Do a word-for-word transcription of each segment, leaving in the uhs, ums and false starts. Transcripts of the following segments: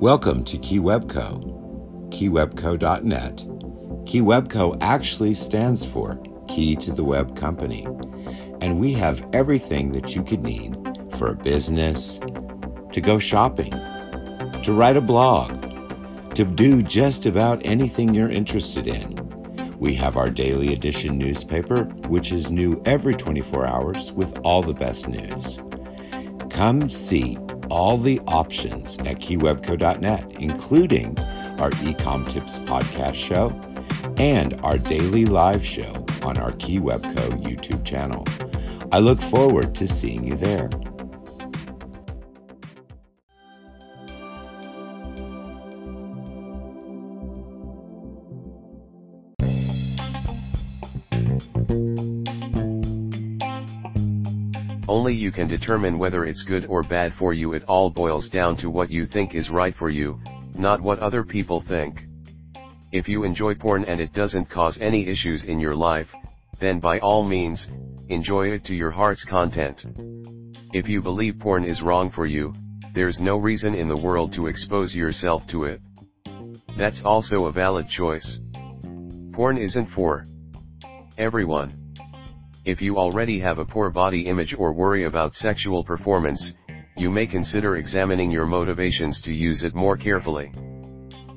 Welcome to KeyWebCo, keywebco dot net. KeyWebCo actually stands for Key to the Web Company, and we have everything that you could need for a business, to go shopping, to write a blog, to do just about anything you're interested in. We have our daily edition newspaper, which is new every twenty-four hours with all the best news. Come see all the options at keywebco dot net, including our Ecom Tips podcast show and our daily live show on our KeyWebCo YouTube channel. I look forward to seeing you there. Only you can determine whether it's good or bad for you. It all boils down to what you think is right for you, not what other people think. If you enjoy porn and it doesn't cause any issues in your life, then by all means, enjoy it to your heart's content. If you believe porn is wrong for you, there's no reason in the world to expose yourself to it. That's also a valid choice. Porn isn't for everyone. If you already have a poor body image or worry about sexual performance, you may consider examining your motivations to use it more carefully.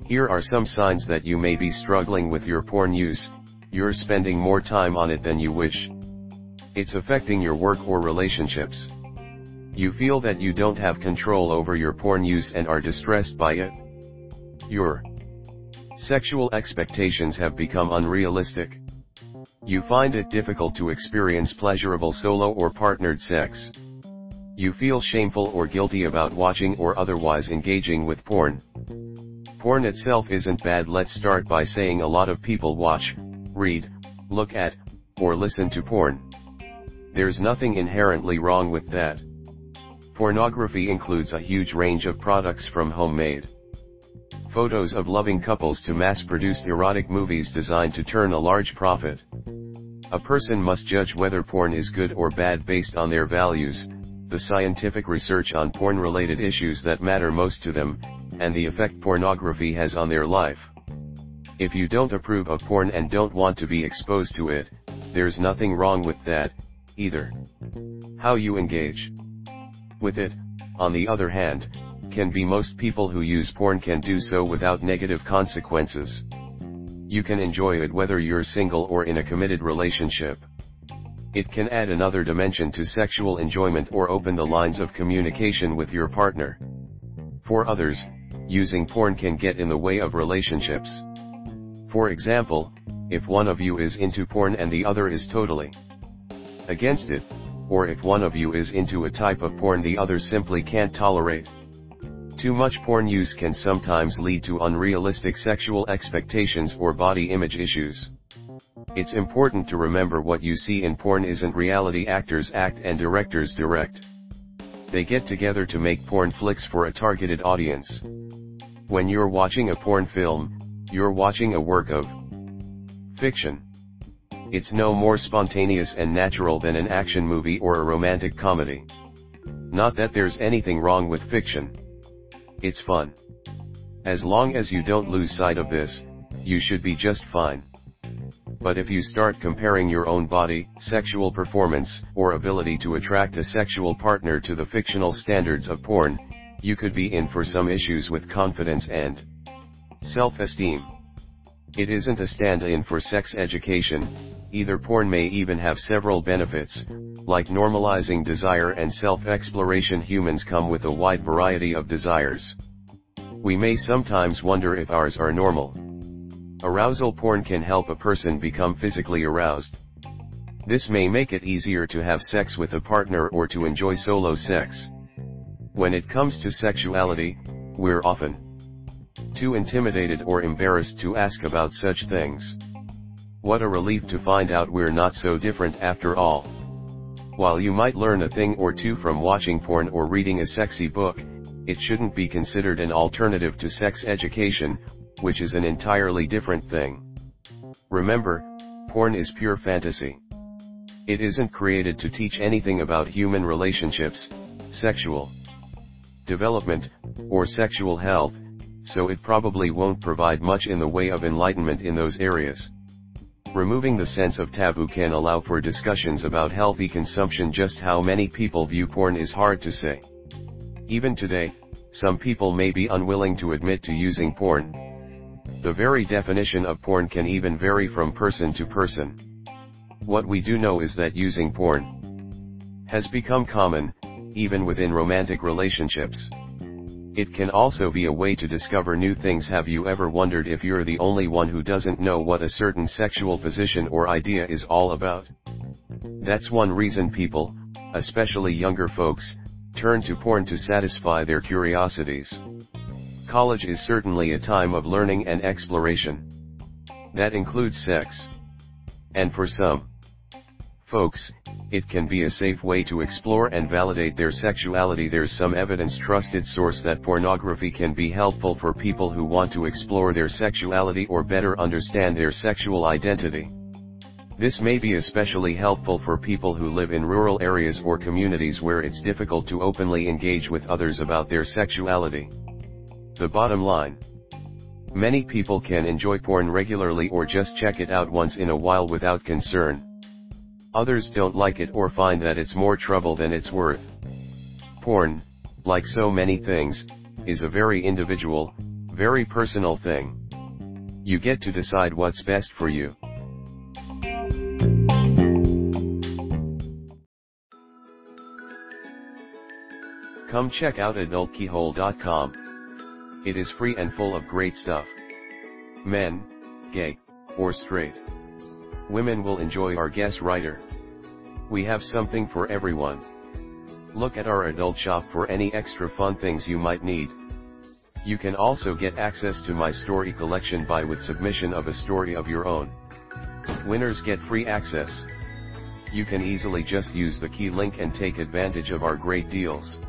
Here are some signs that you may be struggling with your porn use. You're spending more time on it than you wish. It's affecting your work or relationships. You feel that you don't have control over your porn use and are distressed by it. Your sexual expectations have become unrealistic. You find it difficult to experience pleasurable solo or partnered sex. You feel shameful or guilty about watching or otherwise engaging with porn. Porn itself isn't bad. Let's start by saying a lot of people watch, read, look at, or listen to porn. There's nothing inherently wrong with that. Pornography includes a huge range of products, from homemade photos of loving couples to mass-produced erotic movies designed to turn a large profit. A person must judge whether porn is good or bad based on their values, the scientific research on porn-related issues that matter most to them, and the effect pornography has on their life. If you don't approve of porn and don't want to be exposed to it, there's nothing wrong with that, either. How you engage with it, on the other hand, can be most people who use porn can do so without negative consequences. You can enjoy it whether you're single or in a committed relationship. It can add another dimension to sexual enjoyment or open the lines of communication with your partner. For others, using porn can get in the way of relationships. For example, if one of you is into porn and the other is totally against it, or if one of you is into a type of porn the other simply can't tolerate. Too much porn use can sometimes lead to unrealistic sexual expectations or body image issues. It's important to remember what you see in porn isn't reality. Actors act and directors direct. They get together to make porn flicks for a targeted audience. When you're watching a porn film, you're watching a work of fiction. It's no more spontaneous and natural than an action movie or a romantic comedy. Not that there's anything wrong with fiction. It's fun. As long as you don't lose sight of this, you should be just fine. But if you start comparing your own body, sexual performance, or ability to attract a sexual partner to the fictional standards of porn, you could be in for some issues with confidence and self-esteem. It isn't a stand-in for sex education, either. Porn may even have several benefits, like normalizing desire and self-exploration. Humans come with a wide variety of desires. We may sometimes wonder if ours are normal. Arousal porn can help a person become physically aroused. This may make it easier to have sex with a partner or to enjoy solo sex. When it comes to sexuality, we're often too intimidated or embarrassed to ask about such things. What a relief to find out we're not so different after all. While you might learn a thing or two from watching porn or reading a sexy book, it shouldn't be considered an alternative to sex education, which is an entirely different thing. Remember, porn is pure fantasy. It isn't created to teach anything about human relationships, sexual development, or sexual health, so it probably won't provide much in the way of enlightenment in those areas. Removing the sense of taboo can allow for discussions about healthy consumption. Just how many people view porn is hard to say. Even today, some people may be unwilling to admit to using porn. The very definition of porn can even vary from person to person. What we do know is that using porn has become common, even within romantic relationships. It can also be a way to discover new things. Have you ever wondered if you're the only one who doesn't know what a certain sexual position or idea is all about? That's one reason people, especially younger folks, turn to porn to satisfy their curiosities. College is certainly a time of learning and exploration. That includes sex. And for some folks, it can be a safe way to explore and validate their sexuality. There's some evidence trusted source that pornography can be helpful for people who want to explore their sexuality or better understand their sexual identity. This may be especially helpful for people who live in rural areas or communities where it's difficult to openly engage with others about their sexuality. The bottom line: many people can enjoy porn regularly or just check it out once in a while without concern. Others don't like it or find that it's more trouble than it's worth. Porn, like so many things, is a very individual, very personal thing. You get to decide what's best for you. Come check out adult keyhole dot com. It is free and full of great stuff. Men, gay, or straight, women will enjoy our guest writer. We have something for everyone. Look at our adult shop for any extra fun things you might need. You can also get access to my story collection by with submission of a story of your own. Winners get free access. You can easily just use the key link and take advantage of our great deals.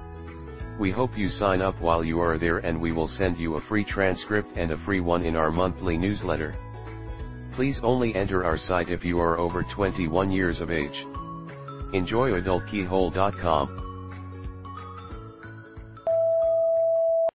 We hope you sign up while you are there, and we will send you a free transcript and a free one in our monthly newsletter. Please only enter our site if you are over twenty-one years of age. Enjoy adult keyhole dot com.